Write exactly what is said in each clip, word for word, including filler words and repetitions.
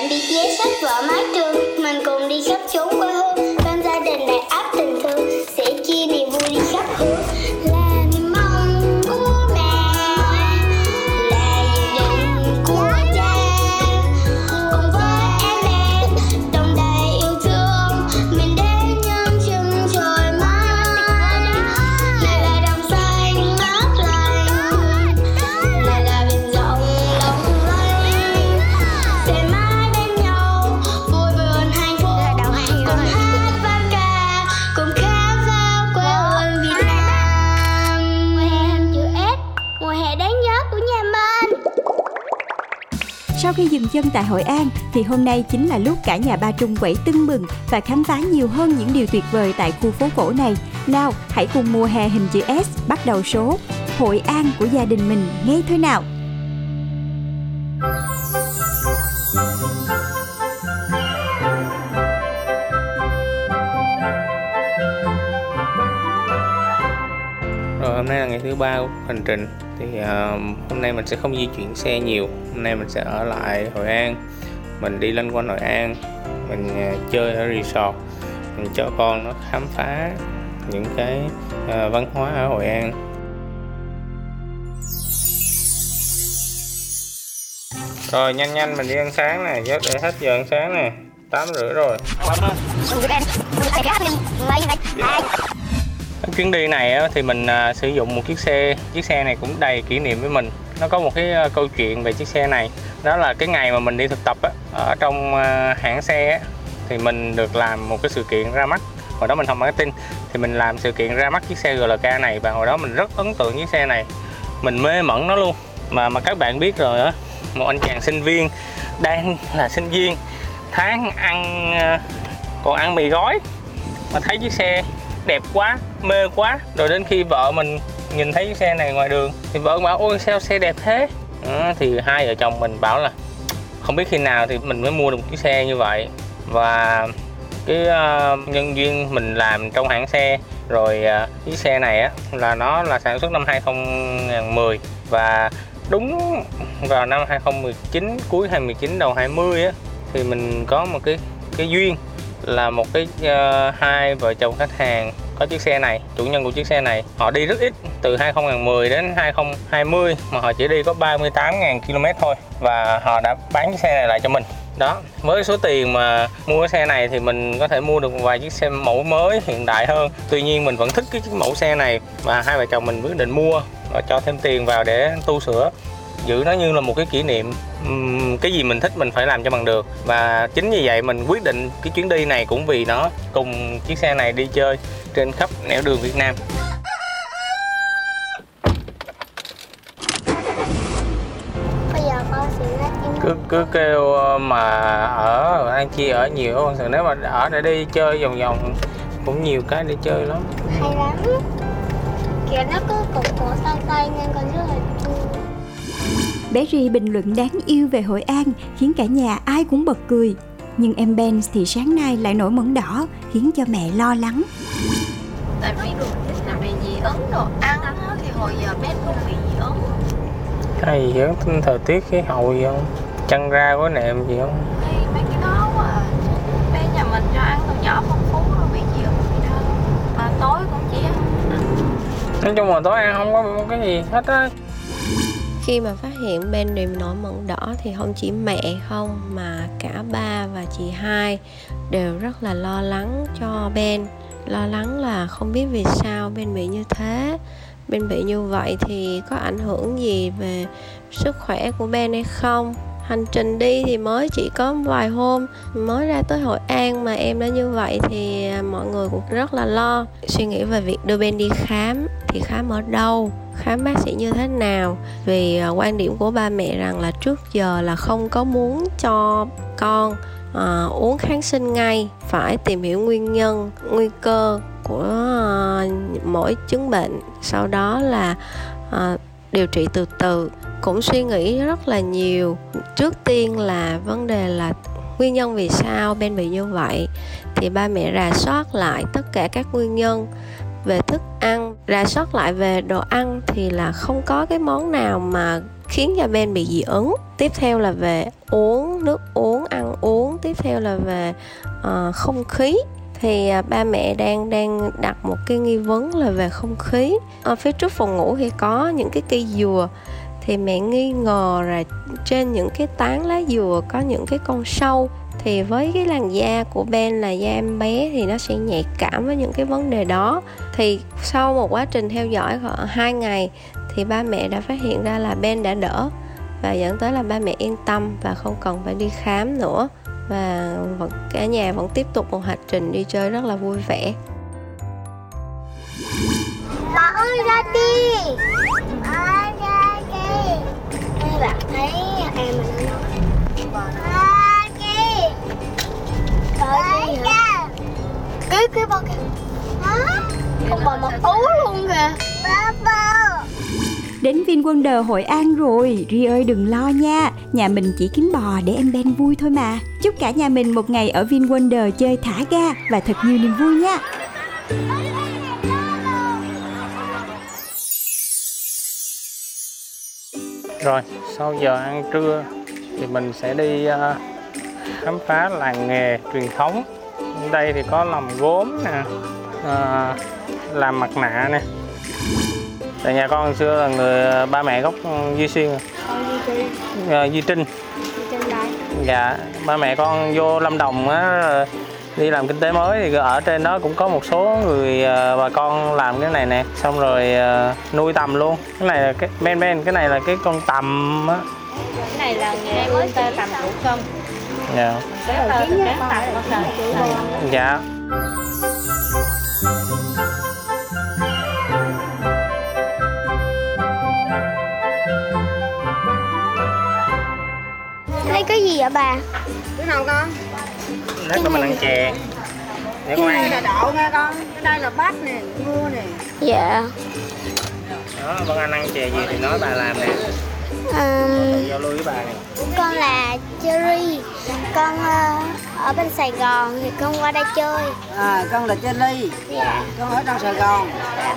bạn bị giấy sách vở mái trường, mình cùng đi khắp chốn quê hương, bên gia đình đầy áp tình thương, sẽ chia niềm vui đi khắp hướng. Là niềm mong của mẹ, là dự định của cha, cùng với em bé đồng đầy yêu thương, mình đến nhân chung trời mãi. Này là đồng xanh ngát lành, này là biển rộng đông lây, sẽ mãi bên nhau vui buồn hạnh phúc, cùng hát văn ca, cùng khám phá quê hương Việt Nam. Mùa hè hình chữ S, mùa hè đáng nhớ của nhà mình. Sau khi dừng chân tại Hội An thì hôm nay chính là lúc cả nhà Ba Trung quẩy tưng bừng và khám phá nhiều hơn những điều tuyệt vời tại khu phố cổ này. Nào, hãy cùng mùa hè hình chữ S bắt đầu số Hội An của gia đình mình ngay thôi nào. Rồi hôm nay là ngày thứ ba của hành trình thì uh, hôm nay mình sẽ không di chuyển xe nhiều, hôm nay mình sẽ ở lại Hội An, mình đi lên quanh Hội An, mình uh, chơi ở resort, mình cho con nó khám phá những cái uh, văn hóa ở Hội An. Rồi nhanh nhanh mình đi ăn sáng nè, chứ để hết giờ ăn sáng nè, tám rưỡi rồi. Chuyến đi này thì mình sử dụng một chiếc xe, chiếc xe này cũng đầy kỷ niệm với mình. Nó có một cái câu chuyện về chiếc xe này. Đó là cái ngày mà mình đi thực tập ở trong hãng xe thì mình được làm một cái sự kiện ra mắt. Hồi đó mình học marketing thì mình làm sự kiện ra mắt chiếc xe giê lờ ca này, và hồi đó mình rất ấn tượng chiếc xe này. Mình mê mẩn nó luôn. Mà mà các bạn biết rồi á, một anh chàng sinh viên, đang là sinh viên, tháng ăn còn ăn mì gói mà thấy chiếc xe đẹp quá, mê quá. Rồi đến khi vợ mình nhìn thấy chiếc xe này ngoài đường thì vợ bảo ôi sao xe đẹp thế à, thì hai vợ chồng mình bảo là không biết khi nào thì mình mới mua được một chiếc xe như vậy. Và cái uh, nhân duyên mình làm trong hãng xe. Rồi uh, chiếc xe này á, là nó là sản xuất năm hai không một không, và đúng vào năm hai không một chín, cuối hai không một chín đầu hai không á, thì mình có một cái cái duyên là một cái uh, hai vợ chồng khách hàng có chiếc xe này, chủ nhân của chiếc xe này. Họ đi rất ít, từ hai không một không đến hai không hai không mà họ chỉ đi có ba mươi tám nghìn ki lô mét thôi, và họ đã bán chiếc xe này lại cho mình. Đó, với số tiền mà mua cái xe này thì mình có thể mua được một vài chiếc xe mẫu mới hiện đại hơn. Tuy nhiên mình vẫn thích cái chiếc mẫu xe này, và hai vợ chồng mình quyết định mua và cho thêm tiền vào để tu sửa, giữ nó như là một cái kỷ niệm. Cái gì mình thích mình phải làm cho bằng được, và chính vì vậy mình quyết định cái chuyến đi này cũng vì nó, cùng chiếc xe này đi chơi trên khắp nẻo đường Việt Nam. Bây giờ con cứ cứ kêu mà ở An Chi ở nhiều hơn, nếu mà ở để đi chơi vòng vòng cũng nhiều cái đi chơi lắm. Hay lắm. Kiểu nó cứ cục cổ sang tay nên con rất là vui. Bé Ri bình luận đáng yêu về Hội An khiến cả nhà ai cũng bật cười. Nhưng em Ben thì sáng nay lại nổi mẩn đỏ khiến cho mẹ lo lắng. Tại vì đồ thích là vì dị ứng đồ ăn đó, thì hồi giờ bé cũng bị dị ứng. Cái dị ứng thời tiết khí hậu gì không? Chăn ra có nệm gì không? Thì mấy cái đó quá à. Bé nhà mình cho ăn từ nhỏ phong phú rồi bị dị ứng gì đâu. Mà tối cũng chỉ ăn. Nói chung là tối ăn không có cái gì hết á. Khi mà phát hiện Ben bị nổi mẩn đỏ thì không chỉ mẹ không mà cả ba và chị hai đều rất là lo lắng cho Ben. Lo lắng là không biết vì sao Ben bị như thế, Ben bị như vậy thì có ảnh hưởng gì về sức khỏe của Ben hay không. Hành trình đi thì mới chỉ có vài hôm, mới ra tới Hội An mà em đã như vậy thì mọi người cũng rất là lo. Suy nghĩ về việc đưa Ben đi khám thì khám ở đâu, khám bác sĩ như thế nào. Vì quan điểm của ba mẹ rằng là trước giờ là không có muốn cho con à, uống kháng sinh ngay. Phải tìm hiểu nguyên nhân, nguy cơ của à, mỗi chứng bệnh, sau đó là à, điều trị từ từ. Cũng suy nghĩ rất là nhiều. Trước tiên là vấn đề là nguyên nhân vì sao Ben bị như vậy, thì ba mẹ rà soát lại tất cả các nguyên nhân về thức ăn. Rà soát lại về đồ ăn thì là không có cái món nào mà khiến cho Ben bị dị ứng. Tiếp theo là về uống, nước uống, ăn tiếp theo là về uh, không khí. Thì uh, ba mẹ đang đang đặt một cái nghi vấn là về không khí. Ở phía trước phòng ngủ thì có những cái cây dừa, thì mẹ nghi ngờ là trên những cái tán lá dừa có những cái con sâu. Thì với cái làn da của Ben là da em bé thì nó sẽ nhạy cảm với những cái vấn đề đó. Thì sau một quá trình theo dõi khoảng hai ngày thì ba mẹ đã phát hiện ra là Ben đã đỡ, và dẫn tới là ba mẹ yên tâm và không cần phải đi khám nữa. Và cả nhà vẫn tiếp tục một hành trình đi chơi rất là vui vẻ. Bà ơi ra đi, bà ra đi. Ê, bạn thấy em mình nói cái cái bò kìa, con bò mọc ú luôn kìa. Đến VinWonders Hội An rồi, Ri ơi đừng lo nha, nhà mình chỉ kiếm bò để em Ben vui thôi mà. Chúc cả nhà mình một ngày ở VinWonders chơi thả ga và thật nhiều niềm vui nha. Rồi, sau giờ ăn trưa thì mình sẽ đi uh, khám phá làng nghề truyền thống. Đây thì có làm gốm nè, à, làm mặt nạ nè. Tại nhà con xưa là người ba mẹ gốc Duy Xuyên, à, Duy Trinh. Dạ, ba mẹ con vô Lâm Đồng á, đi làm kinh tế mới thì ở trên đó cũng có một số người à, bà con làm cái này nè, xong rồi à, nuôi tầm luôn. Cái này là cái ben ben, cái này là cái con tầm á. Cái này là nghề nuôi tầm thủ công. Dạ. Dạ. Đây cái gì vậy bà? Cái nào con? Nãy con mình ăn chè. Để con ăn. Cái này là đậu nha con. Cái đây là bát nè, ngô nè. Dạ. Đó, con ăn ăn chè gì thì nói bà làm nè. Um, con là Cherry, con uh, ở bên Sài Gòn thì con qua đây chơi. À, con là Cherry, dạ. Con ở trong Sài Gòn, dạ.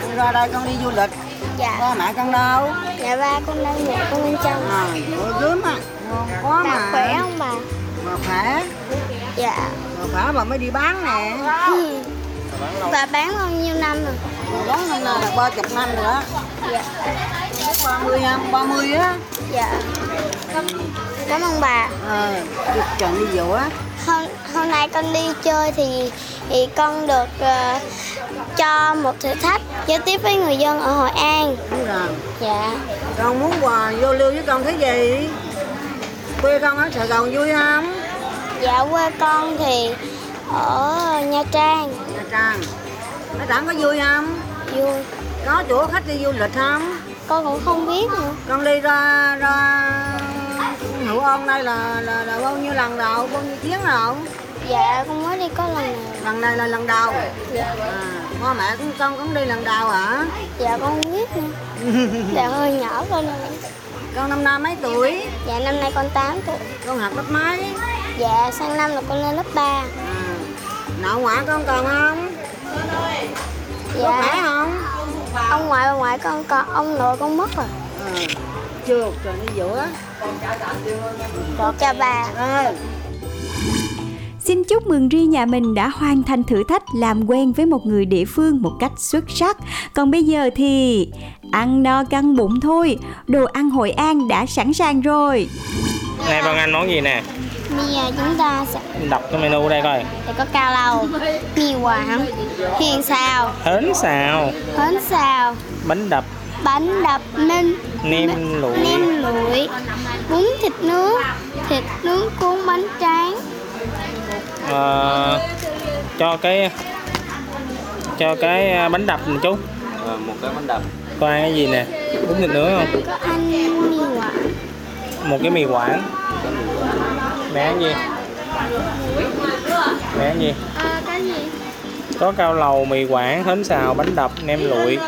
Con ra đây con đi du lịch, dạ. Ba mẹ con đâu? Dạ ba con đang nhà con bên trong. À, ngồi gớm à, ngon quá bà mà. Khỏe không bà? Bà khỏe. Dạ. Bà khỏe bà mới đi bán nè. Ừ. Bà bán bao nhiêu năm rồi? Bà bán năm là ba chục năm rồi á. Dạ. ba mươi á, ba mươi á. Dạ. Cảm ơn bà. Ờ, à, chọn đi vụ á. Hôm, hôm nay con đi chơi thì, thì con được uh, cho một thử thách giao tiếp với người dân ở Hội An. Đúng rồi. Dạ. Con muốn quà vô lưu với con cái gì? Quê con ở Sài Gòn vui không? Dạ, quê con thì ở Nha Trang. Nha Trang. Ở Đảng có vui không? Vui. Có chỗ khách đi du lịch không? Con cũng không biết nữa. Con đi ra ra Hội An đây là, là là bao nhiêu lần rồi, bao nhiêu chuyến rồi? Dạ con mới đi có lần này. Lần này là lần đầu. Dạ. À, ba mẹ cũng con cũng đi lần đầu hả? Dạ con không biết nữa. Dạ hơi nhỏ con. Con năm nay mấy tuổi? Dạ năm nay con tám tuổi. Con học lớp mấy? Dạ sang năm là con lên lớp ba. À, nội ngoại con còn không? Dạ. Con khỏe không? Ông ngoại bà ngoại con còn, ông nội con mất rồi. Ừ. Chưa, trời đi giữa. Con chào bà. Ừ. Xin chúc mừng Ri nhà mình đã hoàn thành thử thách làm quen với một người địa phương một cách xuất sắc. Còn bây giờ thì ăn no căng bụng thôi. Đồ ăn Hội An đã sẵn sàng rồi. Hôm nay con ăn món gì nè? Bây giờ chúng ta sẽ đọc cái menu đây coi. Thì có cao lầu, mì quảng, hến xào, hến xào, hến xào, bánh đập, bánh đập ninh, nem lụi, nem lụi, bún thịt nướng, thịt nướng cuốn bánh tráng. À, cho cái cho cái bánh đập nè chú. À, một cái bánh đập. Có ăn cái gì nè? Bún thịt nướng không? Có ăn mì quảng. Một cái mì quảng. Mẹ ăn gì? Mẹ ăn gì? À, cái gì? Có cao lầu, mì quảng, hến xào, bánh đập, nem lụi,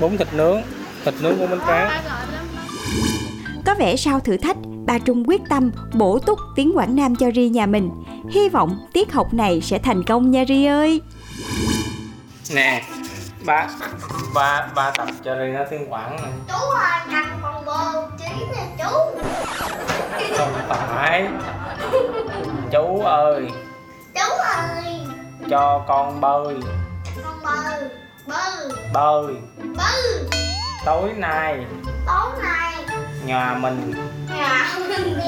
bún thịt nướng, thịt nướng của bánh tráng. Có vẻ sau thử thách, bà Trung quyết tâm bổ túc tiếng Quảng Nam cho Ri nhà mình. Hy vọng tiết học này sẽ thành công nha Ri ơi. Nè, bà bà bà tập cho Ri nói tiếng Quảng này. Chú ơi, cần còn bồ chín nè chú. Không phải. Chú ơi, chú ơi, cho con bơi, con bơi, bơi, bơi, bơi. Tối nay, tối nay, nhà mình, nhà mình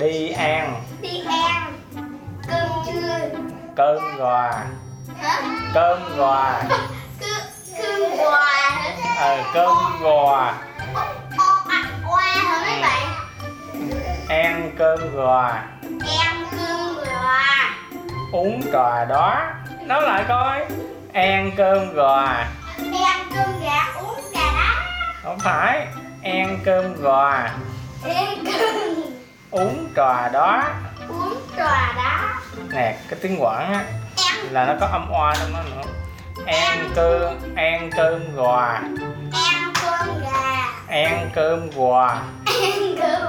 đi ăn, đi ăn cơm trưa, cơm gà, cơm gà, cơm gà, ờ cơm gà, ăn cơm gà, ăn cơm gà, uống trà đá. Nói lại coi, ăn cơm gà, ăn cơm gà, uống trà đá. Không phải, ăn cơm gà, ăn cơm, uống trà đá, uống trà đá. Nè, cái tiếng Quảng á là nó có âm oa trong đó nữa. Ăn cơm, ăn cơm gà, ăn cơm gà, ăn cơm gà, ăn cơm,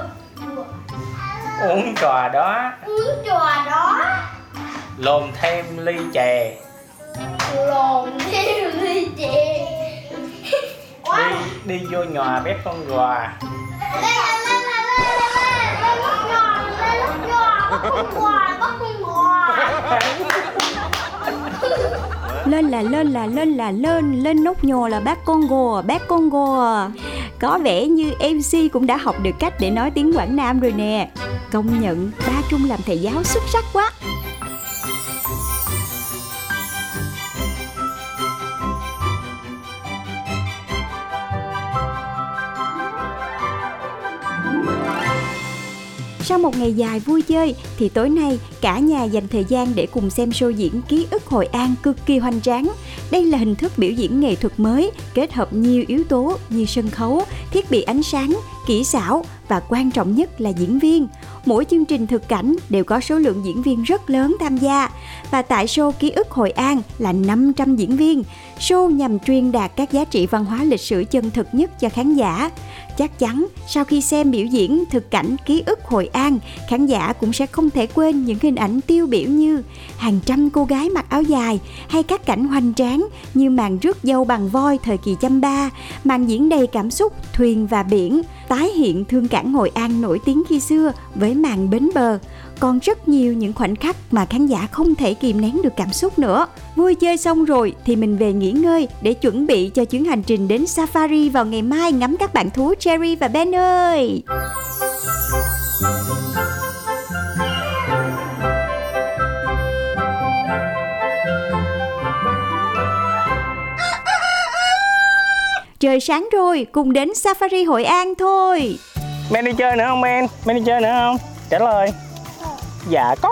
uống trà đó, uống trà đó, lồn thêm ly chè, lồn thêm ly chè, đi, đi vô nhà bếp con gà, lên lên lên lên lên lên lúc gà, lên lúc gà, bắt con gà, bắt con gà. Lên là lên là lên là lên, lên nóc nhồ là bác con gò, bác con gò. Có vẻ như em xê cũng đã học được cách để nói tiếng Quảng Nam rồi nè. Công nhận Ba Trung làm thầy giáo xuất sắc quá. Sau một ngày dài vui chơi thì tối nay cả nhà dành thời gian để cùng xem show diễn Ký ức Hội An cực kỳ hoành tráng. Đây là hình thức biểu diễn nghệ thuật mới kết hợp nhiều yếu tố như sân khấu, thiết bị ánh sáng, kỹ xảo và quan trọng nhất là diễn viên. Mỗi chương trình thực cảnh đều có số lượng diễn viên rất lớn tham gia và tại show Ký ức Hội An là năm trăm diễn viên. Show nhằm truyền đạt các giá trị văn hóa lịch sử chân thực nhất cho khán giả. Chắc chắn sau khi xem biểu diễn thực cảnh Ký ức Hội An, khán giả cũng sẽ không thể quên những hình ảnh tiêu biểu như hàng trăm cô gái mặc áo dài hay các cảnh hoành tráng như màn rước dâu bằng voi thời kỳ Chăm Ba, màn diễn đầy cảm xúc thuyền và biển, tái hiện thương cảng Hội An nổi tiếng khi xưa với màn bến bờ. Còn rất nhiều những khoảnh khắc mà khán giả không thể kìm nén được cảm xúc nữa. Vui chơi xong rồi thì mình về nghỉ ngơi để chuẩn bị cho chuyến hành trình đến Safari vào ngày mai ngắm các bạn thú Cherry và Ben ơi! Trời sáng rồi, cùng đến Safari Hội An thôi! Ben đi chơi nữa không Ben? Ben đi chơi nữa không? Trả lời! Dạ có.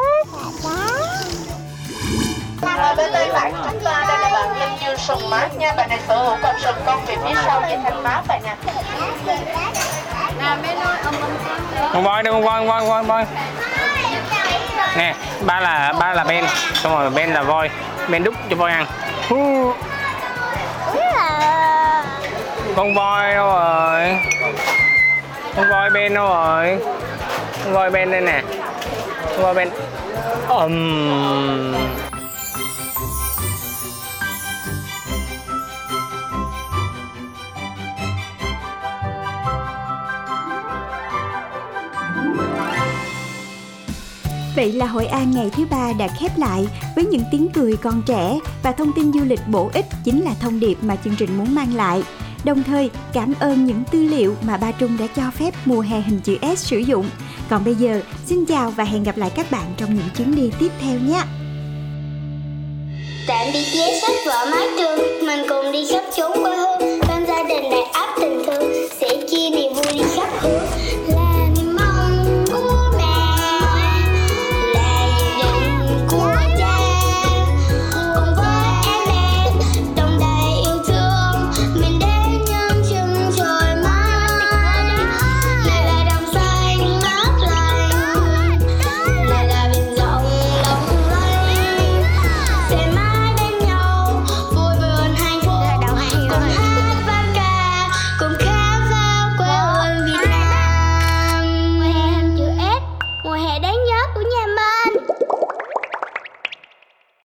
À, bên đây bạn chúng ta đây là bạn Linh Dương sùng mát nha, bạn này sở hữu cặp sừng con vịt phía sau như thanh mát vậy nè. Con voi đây, con voi, con voi, con voi. Nè, ba là ba là Ben, xong rồi Ben là voi, Ben đút cho voi ăn. Con voi đâu rồi? Con voi Ben đâu rồi? Con voi Ben đây nè. Qua bên um... Vậy là Hội An ngày thứ ba đã khép lại với những tiếng cười còn trẻ và thông tin du lịch bổ ích chính là thông điệp mà chương trình muốn mang lại. Đồng thời cảm ơn những tư liệu mà Ba Trung đã cho phép mùa hè hình chữ S sử dụng. Còn bây giờ, xin chào và hẹn gặp lại các bạn trong những chuyến đi tiếp theo nhé. Tạm biệt vé sách vở mái trường, mình cùng đi khắp chốn quê hương, bên gia đình đầy ắp tình thương, sẽ chia niềm vui đi khắp hướng.